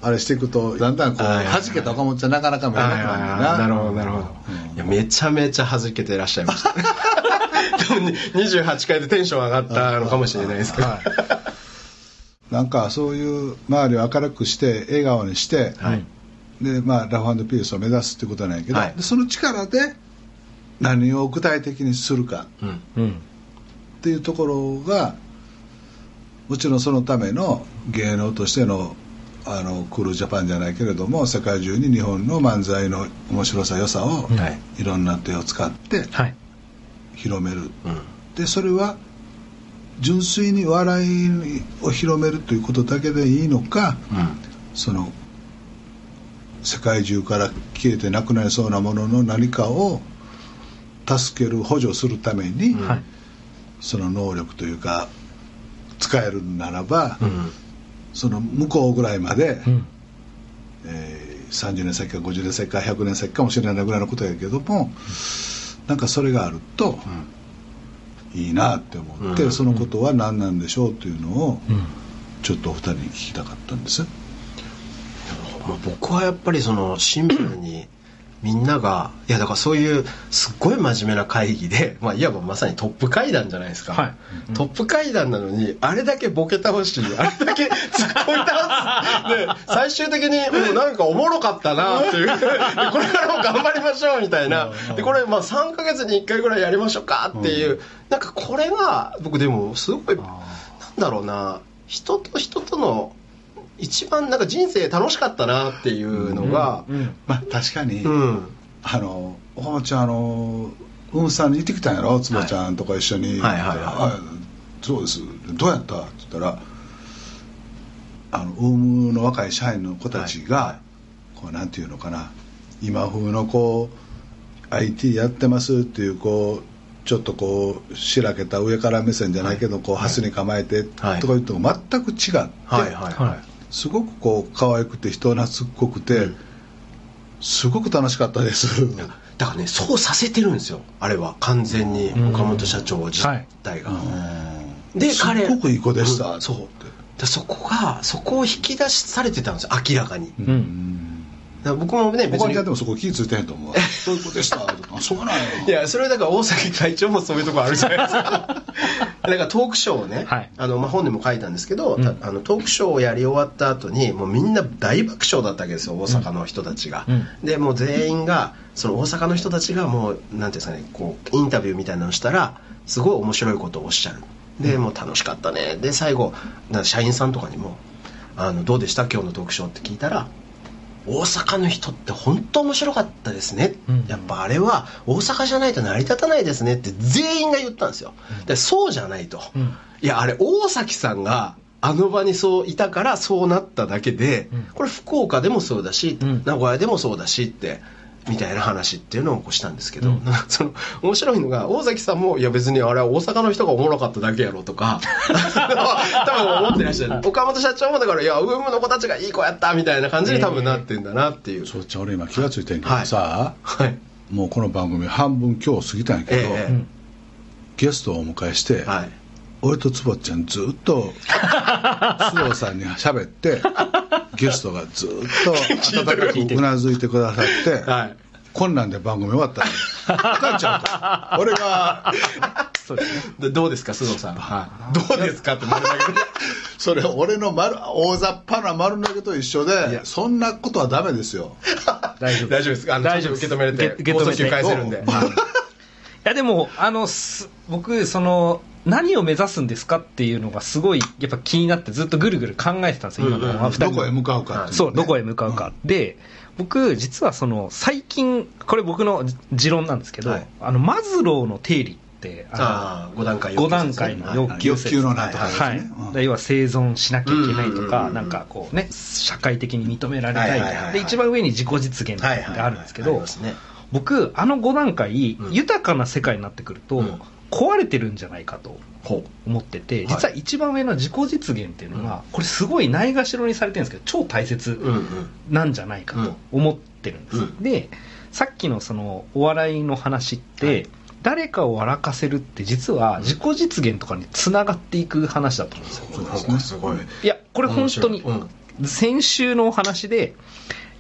あれしていくとだんだんこう弾けた岡本ちゃんなかなか見えなくなるんだななるほどなるほど、うん、いやめちゃめちゃ弾けてらっしゃいましたにじゅうはちかいでテンション上がったのかもしれないですけど、はい、なんかそういう周りを明るくして笑顔にして、はいでまあ、ラフ&ピースを目指すってことなんやけど、はい、でその力で何を具体的にするかっていうところがもちろんそのための芸能としてのあのクールジャパンじゃないけれども世界中に日本の漫才の面白さ良さを、はい、いろんな手を使って、はい広める、うん、でそれは純粋に笑いを広めるということだけでいいのか、うん、その世界中から消えてなくなりそうなものの何かを助ける補助するために、うん、その能力というか使えるならば、うん、その向こうぐらいまで、うんえー、さんじゅうねんさきかごじゅうねんさきかひゃくねんさきかもしれないぐらいのことやけども、うんなんかそれがあるといいなって思って、うん、そのことは何なんでしょうというのをちょっとお二人に聞きたかったんです、うんまあ、僕はやっぱりそのシンプルにみんながいやだからそういうすっごい真面目な会議で、まあ、いわばまさにトップ会談じゃないですか、はいうん、トップ会談なのにあれだけボケ倒しあれだけ突っ込み倒すで最終的にもうなんかおもろかったなっていうでこれからも頑張りましょうみたいなでこれまあさんかげつにいっかいぐらいやりましょうかっていう、うん、なんかこれが僕でもすごいなんだろうな人と人との一番なんか人生楽しかったなっていうのが、うんうん、まあ確かに、うん、あの岡本ちゃんあのウームさんに行ってきたんやろつばちゃんとか一緒に、はいはいはいはい、そうですどうやったって言ったらあのウームの若い社員の子たちが、はい、こうなんていうのかな今風のこう アイティー やってますっていうこうちょっとこうしらけた上から目線じゃないけど、はい、こうハスに構えて、はい、とか言っても全く違って、はいはいはいすごくこう可愛くて人懐っこくて、うん、すごく楽しかったですだからねそうさせてるんですよあれは完全に岡本社長自体が、うんはい、で彼すごくいい子でした、うん、そうだそこがそこを引き出しされてたんですよ明らかに、うんうん、だから僕もね別に他にでもそこ気付いてへんと思うそういう子でしたとかそうなんやいやそれはだから大崎会長もそういうとこあるじゃないですかだからトークショーをね、はいあのまあ、本でも書いたんですけど、うん、あのトークショーをやり終わった後にもうみんな大爆笑だったわけですよ大阪の人たちが、うん、でもう全員がその大阪の人たちがもう何ていうんですかねこうインタビューみたいなのしたらすごい面白いことをおっしゃるでもう楽しかったねで最後社員さんとかにもあのどうでした今日のトークショーって聞いたら大阪の人って本当面白かったですね、うん、やっぱあれは大阪じゃないと成り立たないですねって全員が言ったんですよ、うん、でそうじゃないと、うん、いやあれ大崎さんがあの場にそういたからそうなっただけで、うん、これ福岡でもそうだし、うん、名古屋でもそうだしってみたいな話っていうのをこうしたんですけど、うん、その面白いのが大崎さんもいや別にあれは大阪の人がおもろかっただけやろとか多分思ってらっしゃる岡本社長もだからいやウームの子たちがいい子やったみたいな感じに多分なってんだなっていう、えー、そうっちゃ俺今気がついてんけどさ、はいはい、もうこの番組半分今日過ぎたんやけど、えーえー、ゲストをお迎えして、はい、俺と坪ちゃんずっと坪さんに喋ってゲストがずっと温かくうなずいてくださって、はい、こんなんで番組終わった帰っちゃうと俺がそうですね、どうですか須藤さん、はい、どうですかって丸投げそれ俺の丸大雑把な丸投げと一緒でそんなことはダメですよ大丈夫大丈夫ですか大丈夫受け止めれて放送中返せるんで、まあ、いやでもあの僕その何を目指すんですかっていうのがすごいやっぱ気になってずっとぐるぐる考えてたんですよ、うんうん、今のふたりどこへ向かうかっていう、ね、そうどこへ向かうか、うん、で僕実はその最近これ僕の持論なんですけど、はい、あのマズローの定理ってあのあ ご段階の欲求説、ね、欲求のないとかですね、はいはいうん、要は生存しなきゃいけないとか、うんうんうん、なんかこうね社会的に認められたい、はいはいはいはい、で一番上に自己実現があるんですけど僕あのご段階、うん、豊かな世界になってくると、うん壊れてるんじゃないかと思ってて実は一番上の自己実現っていうのが、はい、これすごいないがしろにされてるんですけど超大切なんじゃないかと思ってるんです、うんうん、でさっきのそのお笑いの話って、はい、誰かを笑かせるって実は自己実現とかにつながっていく話だと思うんですよ、うん、そうですね、すごい。いやこれ本当に先週のお話で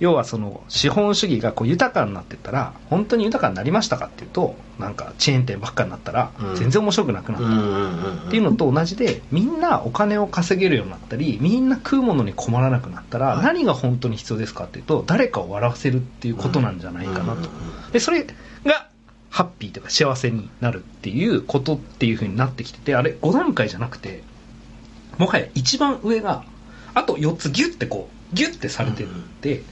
要はその資本主義がこう豊かになっていったら本当に豊かになりましたかっていうとなんかチェーン店ばっかになったら全然面白くなくなったっていうのと同じでみんなお金を稼げるようになったりみんな食うものに困らなくなったら何が本当に必要ですかっていうと誰かを笑わせるっていうことなんじゃないかなとでそれがハッピーとか幸せになるっていうことっていう風になってきててあれご段階じゃなくてもはや一番上があとよっつギュッてこうギュッてされてるんで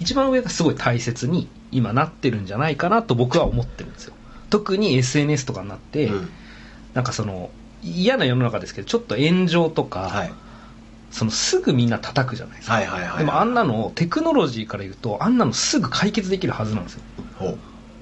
一番上がすごい大切に今なってるんじゃないかなと僕は思ってるんですよ特に エスエヌエス とかになって、うん、なんかその嫌な世の中ですけどちょっと炎上とか、はい、そのすぐみんな叩くじゃないですか、はいはいはいはい、でもあんなのテクノロジーから言うとあんなのすぐ解決できるはずなんですよ、うん、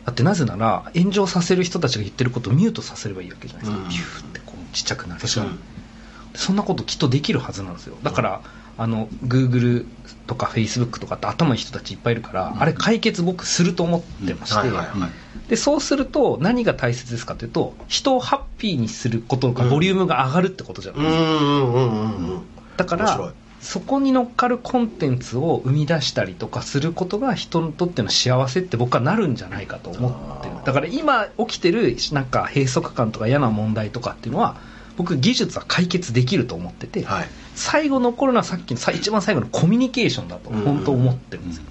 だってなぜなら炎上させる人たちが言ってることをミュートさせればいいわけじゃないですか、うん、ビューってこうちっちゃくなるそんなこときっとできるはずなんですよだから、うんあの Google とか Facebook とかって頭いい人たちいっぱいいるから、うん、あれ解決僕すると思ってまして、うんはいはいはい、でそうすると何が大切ですかというと人をハッピーにすることがボリュームが上がるってことじゃないですかだからそこに乗っかるコンテンツを生み出したりとかすることが人にとっての幸せって僕はなるんじゃないかと思ってるだから今起きてるなんか閉塞感とか嫌な問題とかっていうのは僕技術は解決できると思ってて、はい、最後残るのはさっきの一番最後のコミュニケーションだと本当思ってるんですよ、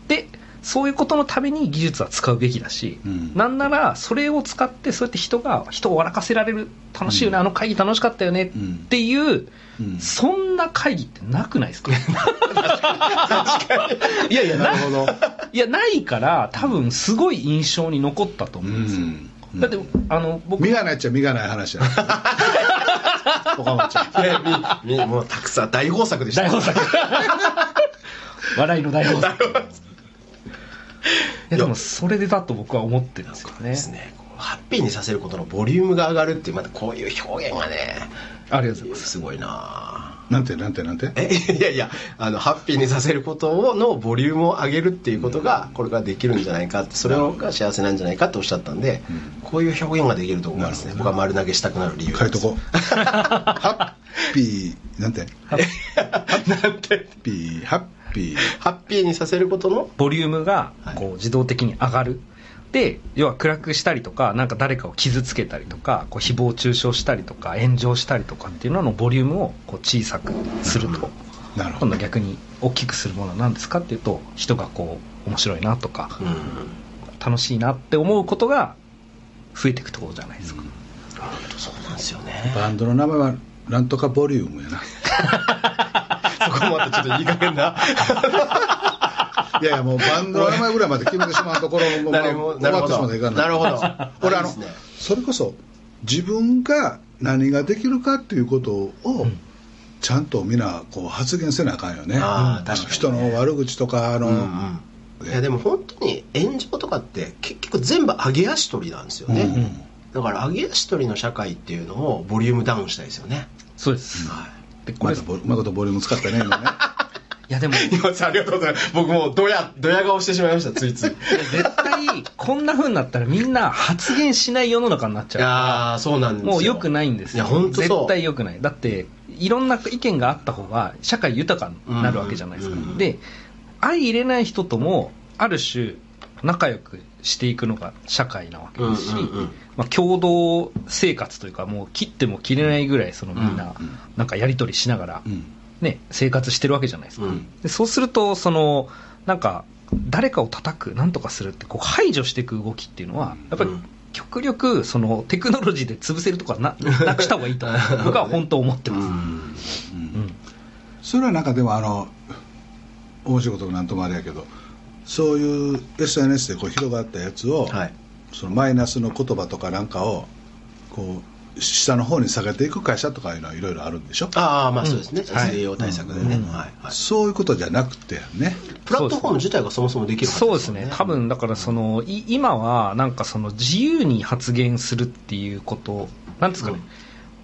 うん、でそういうことのために技術は使うべきだし、うん、なんならそれを使ってそうやって人が人を笑かせられる楽しいよね、うん、あの会議楽しかったよねっていう、うん、そんな会議ってなくないですか、うん、確かにいやいやなるほどいやないから多分すごい印象に残ったと思うんですよ、うんだってあの僕身がないっちゃ身がない話だよ岡本ちゃん、えー、もうたくさん大豊作でした大豊作笑いの大豊作いやでもそれでだと僕は思ってるんですよねですねハッピーにさせることのボリュームが上がるっていうまたこういう表現がねありがとうございますすごいななんてなんてなんてえいやいやあのハッピーにさせることのボリュームを上げるっていうことがこれからできるんじゃないかってそれが幸せなんじゃないかっておっしゃったんで、うん、こういう表現ができると思いますね僕は丸投げしたくなる理由です変えとこハッピーなんてハッピーハッピーハッピーにさせることのボリュームがこう自動的に上がる、はいで要は暗くしたりとかなんか誰かを傷つけたりとかこう誹謗中傷したりとか炎上したりとかっていうののボリュームをこう小さくすると、うん、なるほど今度逆に大きくするものは何ですかっていうと人がこう面白いなとか、うん、楽しいなって思うことが増えていくところじゃないですか、うん、そうなんですよねバンドの名前はなんとかボリュームやなそこもまたちょっといい加減ないやいや、もうバンドの名前ぐらいまで決めてしまうところも困ってしまっていかない。なるほど。これあの、それこそ自分が何ができるかっていうことを、うん、ちゃんとみんなこう発言せなあかんよね。ああ、確かにね。人の悪口とかあの、うんうん、いやでも本当に炎上とかって結局全部上げ足取りなんですよね、うんうん、だから上げ足取りの社会っていうのをボリュームダウンしたいですよね。そうです、はい、でこれまたうまことボリューム使ったね今ねいやでも今さんありがとうございます。僕もうドヤドヤ顔してしまいましたついつい絶対こんな風になったらみんな発言しない世の中になっちゃう。いやそうなんですよ。もう良くないんですよ。いや本当そう、絶対良くない。だっていろんな意見があった方が社会豊かになるわけじゃないですか、うんうん、で相入れない人ともある種仲良くしていくのが社会なわけですし、うんうんうん、まあ、共同生活というかもう切っても切れないぐらいそのみんななんかやり取りしながら、ね、生活してるわけじゃないですか、うん、でそうするとそのなんか誰かを叩くなんとかするってこう排除していく動きっていうのはやっぱり極力そのテクノロジーで潰せるとか な, なくした方がいいと僕は本当思ってます、うんうんうん、それはなんかでもあの面白いこともなんともあれやけど、そういう エスエヌエス でこう広がったやつを、はい、そのマイナスの言葉とかなんかをこう下の方に下げていく会社とかいうのはいろいろあるんでしょ。ああ、まあそうですね、うん、エスイーオー 対策でね、うんうん、はいはい、そういうことじゃなくてね、プラットフォーム自体がそもそもできるから、ね、そうですね。多分だからそのい今はなんかその自由に発言するっていうことなんですかね、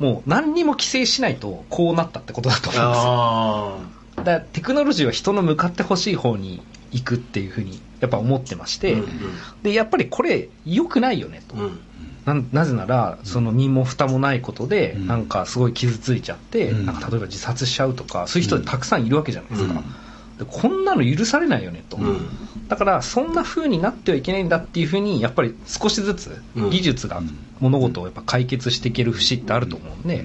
うん、もう何にも規制しないとこうなったってことだと思うんですよ。ああ、だテクノロジーは人の向かってほしい方に行くっていうふうにやっぱ思ってまして、うんうん、でやっぱりこれ良くないよねと、うん、な, なぜならその身も蓋もないことでなんかすごい傷ついちゃって、うん、なんか例えば自殺しちゃうとかそういう人たくさんいるわけじゃないですか、うん、でこんなの許されないよねと、うん、だからそんな風になってはいけないんだっていうふうにやっぱり少しずつ技術が物事をやっぱ解決していける節ってあると思うんで、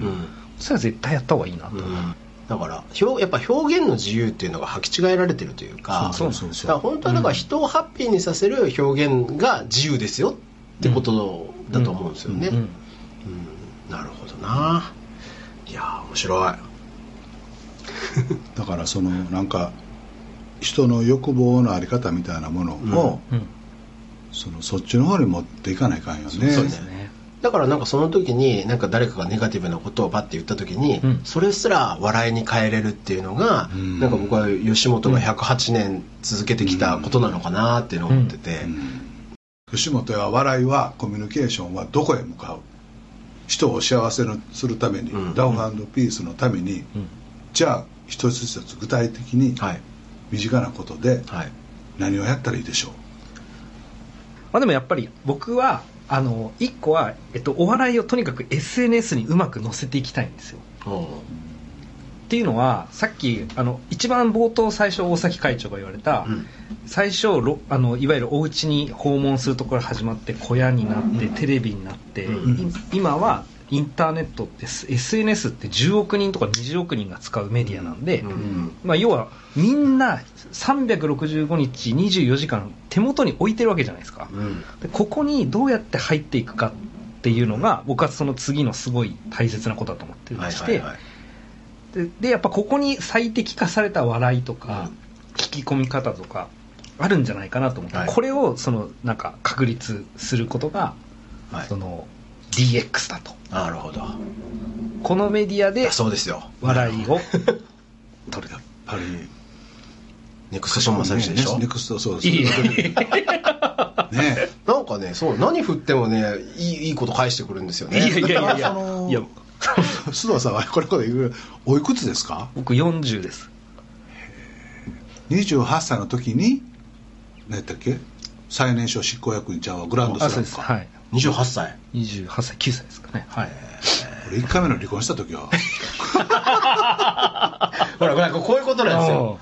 それは絶対やった方がいいなと、うんうん、だからやっぱ表現の自由っていうのが履き違えられてるというか、そうそうそうそう、だから本当はだから人をハッピーにさせる表現が自由ですよってことだと思うんですよね、うんうんうんうん、なるほどな。いや面白いだからそのなんか人の欲望のあり方みたいなものを、うんうん、そのそっちの方に持っていかないかんよね。そうですね。だからなんかその時になんか誰かがネガティブなことをバッて言った時にそれすら笑いに変えれるっていうのがなんか僕は吉本がひゃくはちねん続けてきたことなのかなっていうのを思ってて、うんうんうん、吉本は笑いはコミュニケーションはどこへ向かう、人を幸せにするために、うんうん、ラブ&ピースのために、うん、じゃあ一つ一つ具体的に身近なことで何をやったらいいでしょう、はいはい、まあ、でもやっぱり僕はあの一個は、えっと、お笑いをとにかく エスエヌエス にうまく載せていきたいんですよ。っていうのはさっきあの一番冒頭最初大崎会長が言われた、うん、最初あのいわゆるお家に訪問するところから始まって小屋になって、うん、テレビになって、うん、今はインターネットって エスエヌエス ってじゅうおくにんとかにじゅうおくにんが使うメディアなんで、うん、まあ、要はみんなさんびゃくろくじゅうごにちにじゅうよじかん手元に置いてるわけじゃないですか、うん、でここにどうやって入っていくかっていうのが僕はその次のすごい大切なことだと思ってまして、はいはいはい、で, でやっぱここに最適化された笑いとか、うん、聞き込み方とかあるんじゃないかなと思って、はい、これをそのなんか確立することが、はい、そのディーエックス だと。なるほど。このメディアで笑いを取る。やっぱりネクストションマサイでしょ。ネクストそうです。いいね。なんかね、そう何振ってもね、いいいいこと返してくるんですよね。いやいやいやいや。いや須藤さんはこれこれおいくつですか？僕よんじゅうです。にじゅうはっさいの時に何やったっけ？最年少執行役員ちゃんはグランドスラムか。はい。にじゅうはっさいにじゅうはっさいきゅうさいですかね、はい、これいっかいめの離婚した時はほらほらこういうことなんですよ。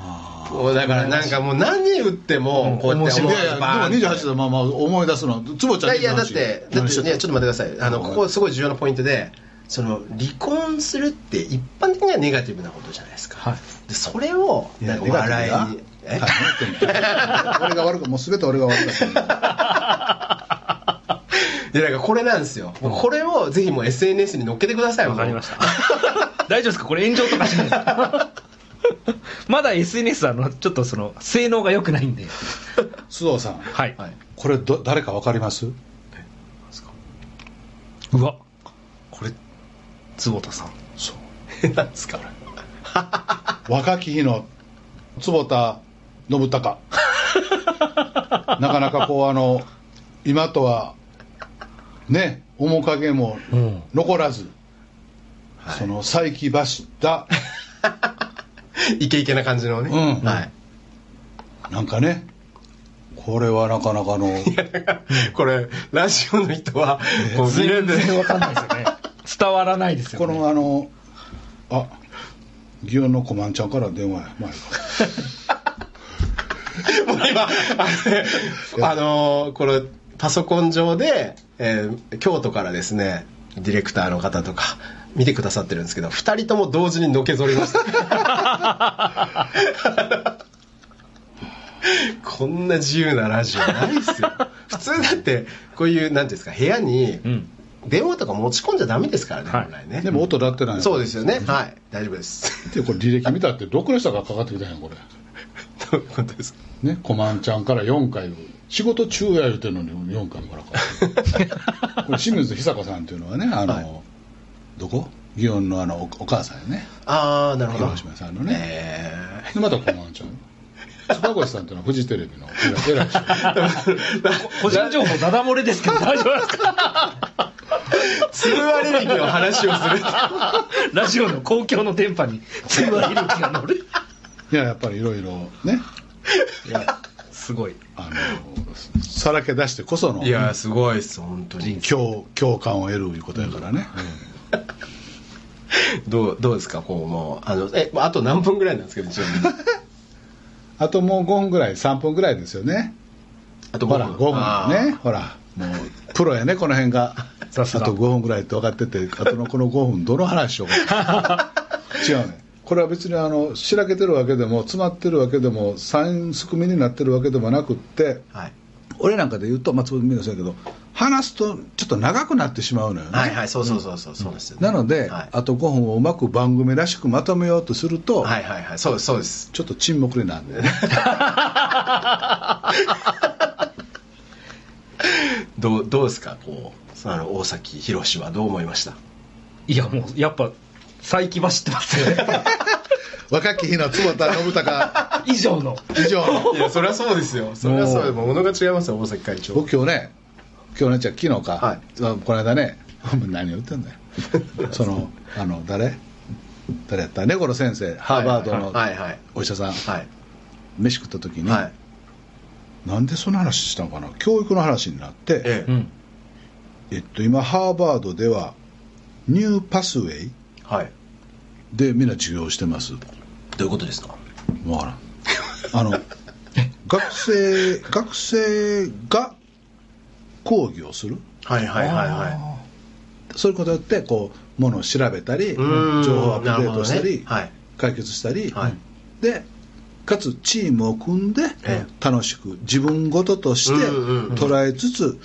だからなんかもう何打ってもこうやって思い出す、うん、でもにじゅうはちでまあまあ思い出すのつぼちゃんに。いやだってだってちょっと待ってください。あのここすごい重要なポイントで、その離婚するって一般的にはネガティブなことじゃないですか、はい、でそれをなんか笑いにえ、はい、俺が悪くもう全て俺が悪かったでなんかこれなんですよ、うん、これをぜひもう エスエヌエス に載っけてください。わかりました大丈夫ですかこれ炎上とかじゃないですかまだ エスエヌエス はのちょっとその性能が良くないんで須藤さん、はい、はい、これど誰か分かります？え、何ですか？うわ、これ坪田さん。そう何ですかこれ若き日の坪田信孝なかなかこうあの今とはね面影も残らず、うん、はい、その再起走ったイケイケな感じのね、うん、はい、なんかねこれはなかなかのこれラジオの人は全然わかんないですよね伝わらないですよね。このあのあ祇園のコマンちゃんから電話や、まあもう今あのこれパソコン上で、えー、京都からですねディレクターの方とか見てくださってるんですけどふたりとも同時にのけぞりましたこんな自由なラジオないっすよ普通だってこういう何ですか部屋に電話とか持ち込んじゃダメですからね、はい、本来ね。でも音鳴ってないそうですよね、はい、大丈夫です。でこれ履歴見たってどっくらいしたかかかってきたんやこれどういうことですかね。コマンちゃんからよんかい仕事中や言うてるのによんかいもらかこれ清水久子さんっていうのはねあの、はい、どこ祇園 の, あの お, お母さんよね。ああなるほど。広島さんのね、えー、でまたコマンちゃん塚越さんっていうのはフジテレビの偉い個人情報ダダ漏れですけど大丈夫ですか通話履歴の話をするラジオの公共の電波に通話履歴が乗るいややっぱりいろいろねいやすごいあのさらけ出してこそのいやすごいです本当に 共, 共感を得るいうことやからね、うんうんどう、どうですかこうもう あの、え、あと何分ぐらいなんですけど一応あともうごふんぐらいさんぷんぐらいですよね。あとごふんほらごふんねほらもうプロやねこの辺があとごふんぐらいって分かっててあとのこのごふんどの話を違うねこれは別にあのしらけてるわけでも詰まってるわけでも三すくみになってるわけでもなくって、はい、俺なんかで言うと松本美奈さんやけど話すとちょっと長くなってしまうのよね。はいはいそうそうそうそうそうですよね。なので、はい、あとごふんをうまく番組らしくまとめようとするとはいはいはいそうそうですちょっと沈黙になるんでねどうどうですかこうあの大崎博はどう思いました？いやもうやっぱ再起走ってますよね若き日の坪田信孝以上の以上のいやそりゃそうですよそりゃそうでも物が違いますよ大崎会長。僕今日ね今日ねじゃ昨日か、はい、この間ね何を言ってんだよそのあの誰誰やったねこの先生ハーバードのお医者さん、はいはい、飯食った時に、はい、なんでその話したのかな教育の話になって、ええうん、えっと今ハーバードではニューパスウェイはいでみんな授業してます。どういうことですか？分からんあの学生学生が講義をするはいはいはいはいそういうことによってこうものを調べたり情報をアップデートしたり、ねはい、解決したり、はい、でかつチームを組んで楽しく自分ごととして捉えつつ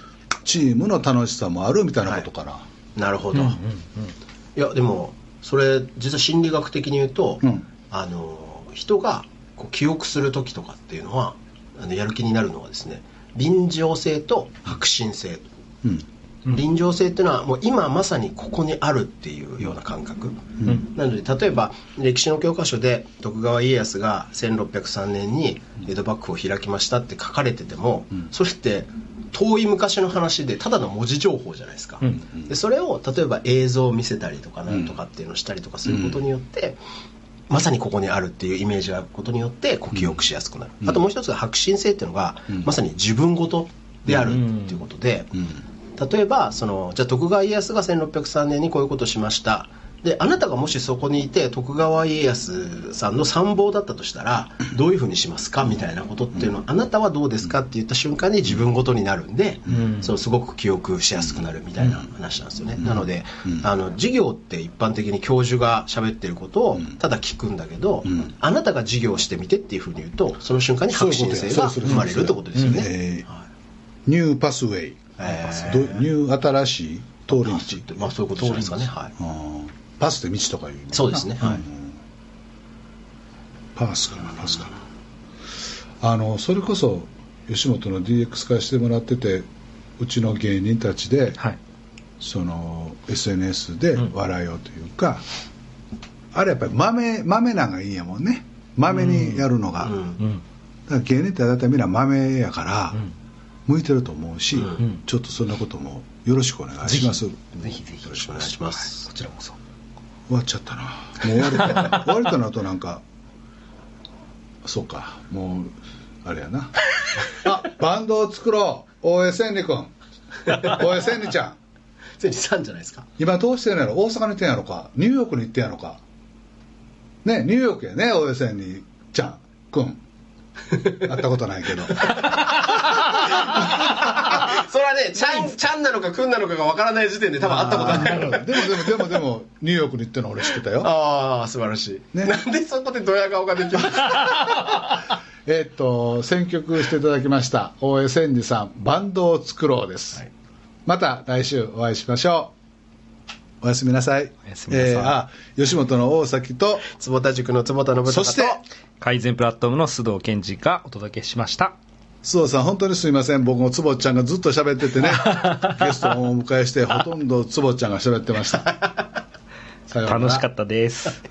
チームの楽しさもあるみたいなことかな、はい、なるほど、うんうんうん、いやでもそれ実は心理学的に言うと、うん、あの人がこう記憶する時とかっていうのはあのやる気になるのはですね臨場性と革新性、うんうん、臨場性っていうのはもう今まさにここにあるっていうような感覚、うん、なので例えば歴史の教科書で徳川家康がせんろっぴゃくさんねんに江戸幕府を開きましたって書かれてても、うん、それって遠い昔の話でただの文字情報じゃないですか、うんうん、でそれを例えば映像を見せたりとかなんとかっていうのをしたりとかすることによって、うん、まさにここにあるっていうイメージがあることによってこう記憶しやすくなる、うん、あともう一つが白真性っていうのが、うん、まさに自分ごとであるっていうことで、うんうん、例えばそのじゃあ徳川家康がせんろっぴゃくさんねんにこういうことをしましたであなたがもしそこにいて徳川家康さんの参謀だったとしたらどういうふうにしますかみたいなことっていうのはあなたはどうですかって言った瞬間に自分ごとになるんで、うん、そのすごく記憶しやすくなるみたいな話なんですよね、うん、なので、うん、あの授業って一般的に教授が喋ってることをただ聞くんだけど、うん、あなたが授業してみてっていうふうに言うとその瞬間に革新性が生まれるってことですよね。ニューパスウェイ、えー、ニュー新しい通り道、まあ、そういうことじゃないですかね。はい、パスで道とかいうそうですね、はい、パースかなパースかなあのそれこそ吉本の ディーエックス 化してもらってて、うちの芸人たちで、はい、その エスエヌエス で笑いをというか、うん、あれやっぱり豆豆なんがいいやもんね、豆にやるのが、うんうん、だから芸人ってだいたいみんな豆やから、うん、向いてると思うし、うん、ちょっとそんなこともよろしくお願いします。ぜひぜひよろしくお願いします。こちらこそ終わっちゃったな、もう終われた終われたなと、なんかそうか、もうあれやなあ、バンドを作ろう、大江千里君、大江千里ちゃん、千里さんじゃないですか。今どうしてんやろ、大阪に行ってんやろか、ニューヨークに行ってんやろかね、ニューヨークやね、大江千里ちゃん君会ったことないけどそれはね、ちゃん、ちゃんなのかくんなのかがわからない時点で多分会ったことない。でもでもでもでもニューヨークに行っての俺知ってたよ。ああ素晴らしい、ね、なんでそこでドヤ顔ができるんですかえっと選曲していただきました大江千里さん、バンドを作ろうです、はい、また来週お会いしましょう。おやすみなさい。おやすみなさい、えー、あ吉本の大崎と坪田塾の坪田信孝と、そして改善プラットフォームの須藤健二がお届けしました。須藤さん本当にすいません、僕もつぼちゃんがずっと喋っててねゲストをお迎えしてほとんどつぼちゃんが喋ってました楽しかったです